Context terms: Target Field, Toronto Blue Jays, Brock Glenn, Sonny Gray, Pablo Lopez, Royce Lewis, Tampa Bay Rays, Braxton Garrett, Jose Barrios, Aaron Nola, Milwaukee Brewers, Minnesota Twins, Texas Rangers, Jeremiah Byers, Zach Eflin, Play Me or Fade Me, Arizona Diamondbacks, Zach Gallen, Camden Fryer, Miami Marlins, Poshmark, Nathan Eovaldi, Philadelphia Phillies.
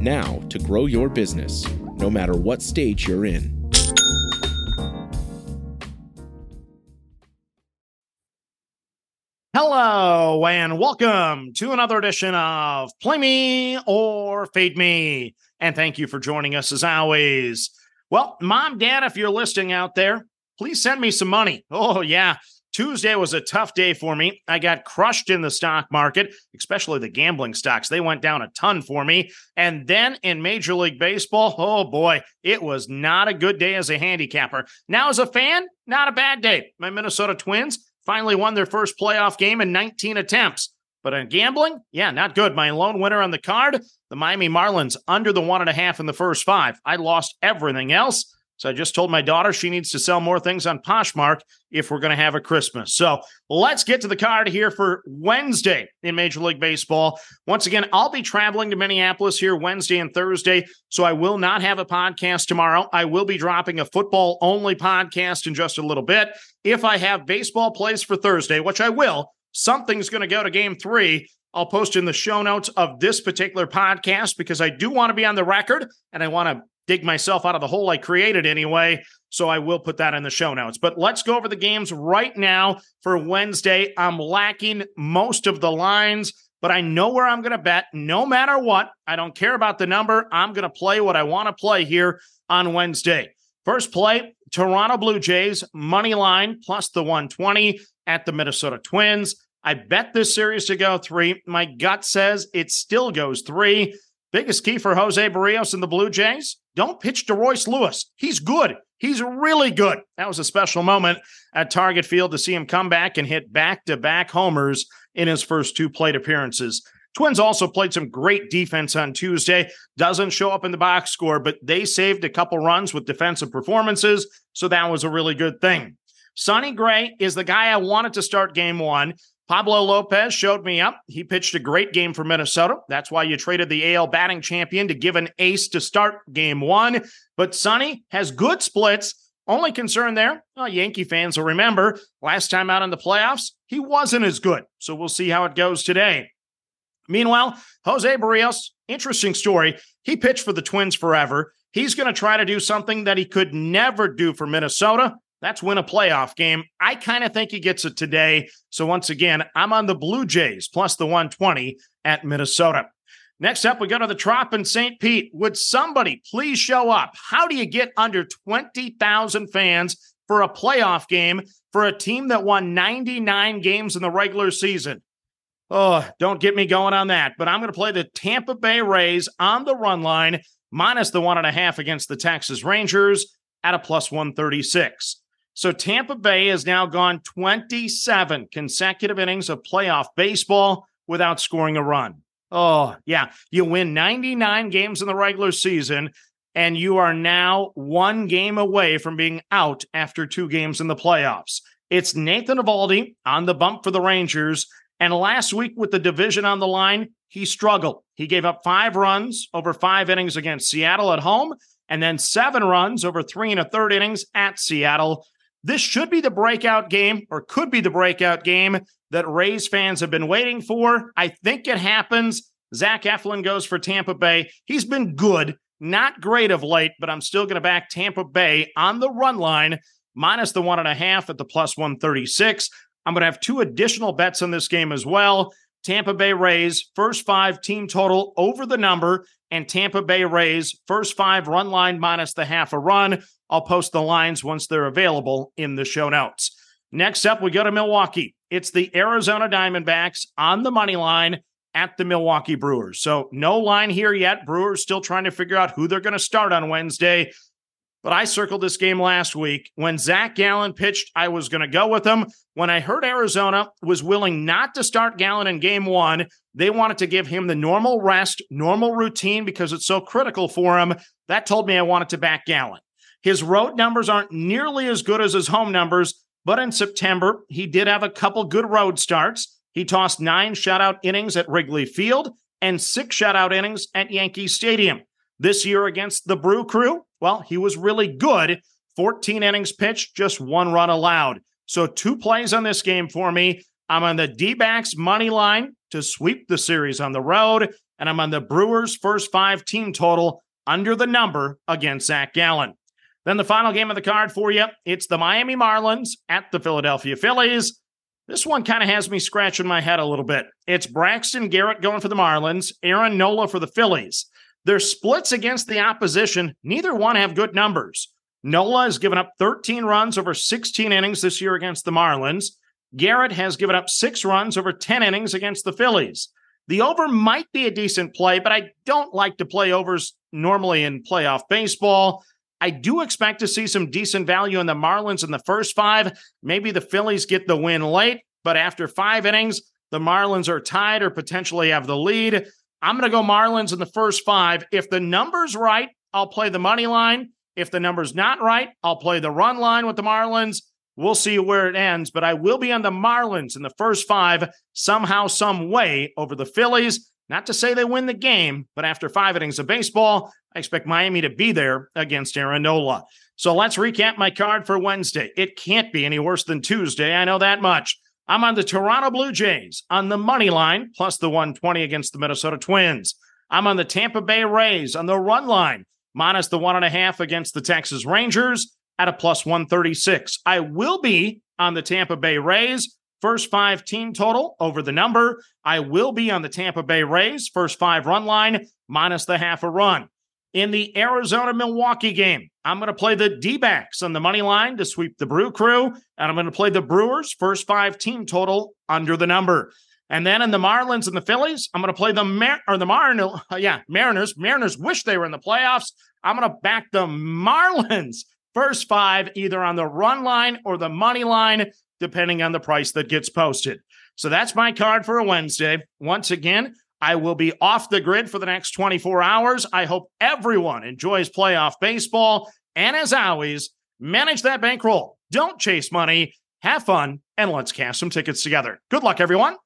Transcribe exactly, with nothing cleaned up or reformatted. now to grow your business, no matter what stage you're in. Hello, and welcome to another edition of Play Me or Fade Me. And thank you for joining us as always. Well, Mom, Dad, if you're listening out there, please send me some money. Oh, yeah. Tuesday was a tough day for me. I got crushed in the stock market, especially the gambling stocks. They went down a ton for me. And then in Major League Baseball, oh boy, it was not a good day as a handicapper. Now as a fan, not a bad day. My Minnesota Twins finally won their first playoff game in nineteen attempts. But in gambling, yeah, not good. My lone winner on the card, the Miami Marlins under the one and a half in the first five. I lost everything else. So I just told my daughter she needs to sell more things on Poshmark if we're going to have a Christmas. So let's get to the card here for Wednesday in Major League Baseball. Once again, I'll be traveling to Minneapolis here Wednesday and Thursday, so I will not have a podcast tomorrow. I will be dropping a football-only podcast in just a little bit. If I have baseball plays for Thursday, which I will, something's going to go to game three. I'll post in the show notes of this particular podcast because I do want to be on the record and I want to dig myself out of the hole I created anyway, so I will put that in the show notes. But let's go over the games right now for Wednesday. I'm lacking most of the lines, but I know where I'm going to bet no matter what. I don't care about the number. I'm going to play what I want to play here on Wednesday. First play, Toronto Blue Jays, money line, plus the one twenty at the Minnesota Twins. I bet this series to go three. My gut says it still goes three. Biggest key for Jose Barrios and the Blue Jays, don't pitch to Royce Lewis. He's good. He's really good. That was a special moment at Target Field to see him come back and hit back-to-back homers in his first two plate appearances. Twins also played some great defense on Tuesday. Doesn't show up in the box score, but they saved a couple runs with defensive performances, so that was a really good thing. Sonny Gray is the guy I wanted to start game one. Pablo Lopez showed me up. He pitched a great game for Minnesota. That's why you traded the A L batting champion to give an ace to start game one. But Sonny has good splits. Only concern there, well, Yankee fans will remember, last time out in the playoffs, he wasn't as good. So we'll see how it goes today. Meanwhile, Jose Barrios, interesting story. He pitched for the Twins forever. He's going to try to do something that he could never do for Minnesota. That's win a playoff game. I kind of think he gets it today. So once again, I'm on the Blue Jays, plus the one twenty at Minnesota. Next up, we go to the Trop in Saint Pete. Would somebody please show up? How do you get under twenty thousand fans for a playoff game for a team that won ninety-nine games in the regular season? Oh, don't get me going on that. But I'm going to play the Tampa Bay Rays on the run line, minus the one and a half against the Texas Rangers at a plus one thirty-six. So Tampa Bay has now gone twenty-seven consecutive innings of playoff baseball without scoring a run. Oh, yeah. You win ninety-nine games in the regular season, and you are now one game away from being out after two games in the playoffs. It's Nathan Eovaldi on the bump for the Rangers, and last week with the division on the line, he struggled. He gave up five runs over five innings against Seattle at home, and then seven runs over three and a third innings at Seattle. This should be the breakout game, or could be the breakout game, that Rays fans have been waiting for. I think it happens. Zach Eflin goes for Tampa Bay. He's been good, not great of late, but I'm still going to back Tampa Bay on the run line, minus the one and a half at the plus one thirty-six. I'm going to have two additional bets on this game as well. Tampa Bay Rays, first five team total over the number, and Tampa Bay Rays, first five run line minus the half a run. I'll post the lines once they're available in the show notes. Next up, we go to Milwaukee. It's the Arizona Diamondbacks on the money line at the Milwaukee Brewers. So no line here yet. Brewers still trying to figure out who they're going to start on Wednesday. But I circled this game last week. When Zach Gallen pitched, I was going to go with him. When I heard Arizona was willing not to start Gallen in game one, they wanted to give him the normal rest, normal routine, because it's so critical for him. That told me I wanted to back Gallen. His road numbers aren't nearly as good as his home numbers, but in September, he did have a couple good road starts. He tossed nine shutout innings at Wrigley Field and six shutout innings at Yankee Stadium. This year against the Brew Crew, well, he was really good. fourteen innings pitched, just one run allowed. So two plays on this game for me. I'm on the D-backs money line to sweep the series on the road, and I'm on the Brewers' first five team total under the number against Zach Gallen. Then the final game of the card for you, it's the Miami Marlins at the Philadelphia Phillies. This one kind of has me scratching my head a little bit. It's Braxton Garrett going for the Marlins, Aaron Nola for the Phillies. Their splits against the opposition, neither one have good numbers. Nola has given up thirteen runs over sixteen innings this year against the Marlins. Garrett has given up six runs over ten innings against the Phillies. The over might be a decent play, but I don't like to play overs normally in playoff baseball. I do expect to see some decent value in the Marlins in the first five. Maybe the Phillies get the win late, but after five innings, the Marlins are tied or potentially have the lead. I'm going to go Marlins in the first five. If the number's right, I'll play the money line. If the number's not right, I'll play the run line with the Marlins. We'll see where it ends, but I will be on the Marlins in the first five somehow, some way over the Phillies. Not to say they win the game, but after five innings of baseball, I expect Miami to be there against Aaron Nola. So let's recap my card for Wednesday. It can't be any worse than Tuesday. I know that much. I'm on the Toronto Blue Jays on the money line, plus the one twenty against the Minnesota Twins. I'm on the Tampa Bay Rays on the run line, minus the one and a half against the Texas Rangers at a plus one thirty-six. I will be on the Tampa Bay Rays, first five team total over the number. I will be on the Tampa Bay Rays, first five run line, minus the half a run. In the Arizona-Milwaukee game, I'm going to play the D-backs on the money line to sweep the Brew Crew, and I'm going to play the Brewers' first five team total under the number. And then in the Marlins and the Phillies, I'm going to play the Mar- or the Mariners. Yeah, Mariners. Mariners wish they were in the playoffs. I'm going to back the Marlins' first five either on the run line or the money line, depending on the price that gets posted. So that's my card for a Wednesday. Once again, I will be off the grid for the next twenty-four hours. I hope everyone enjoys playoff baseball. And as always, manage that bankroll. Don't chase money. Have fun. And let's cash some tickets together. Good luck, everyone.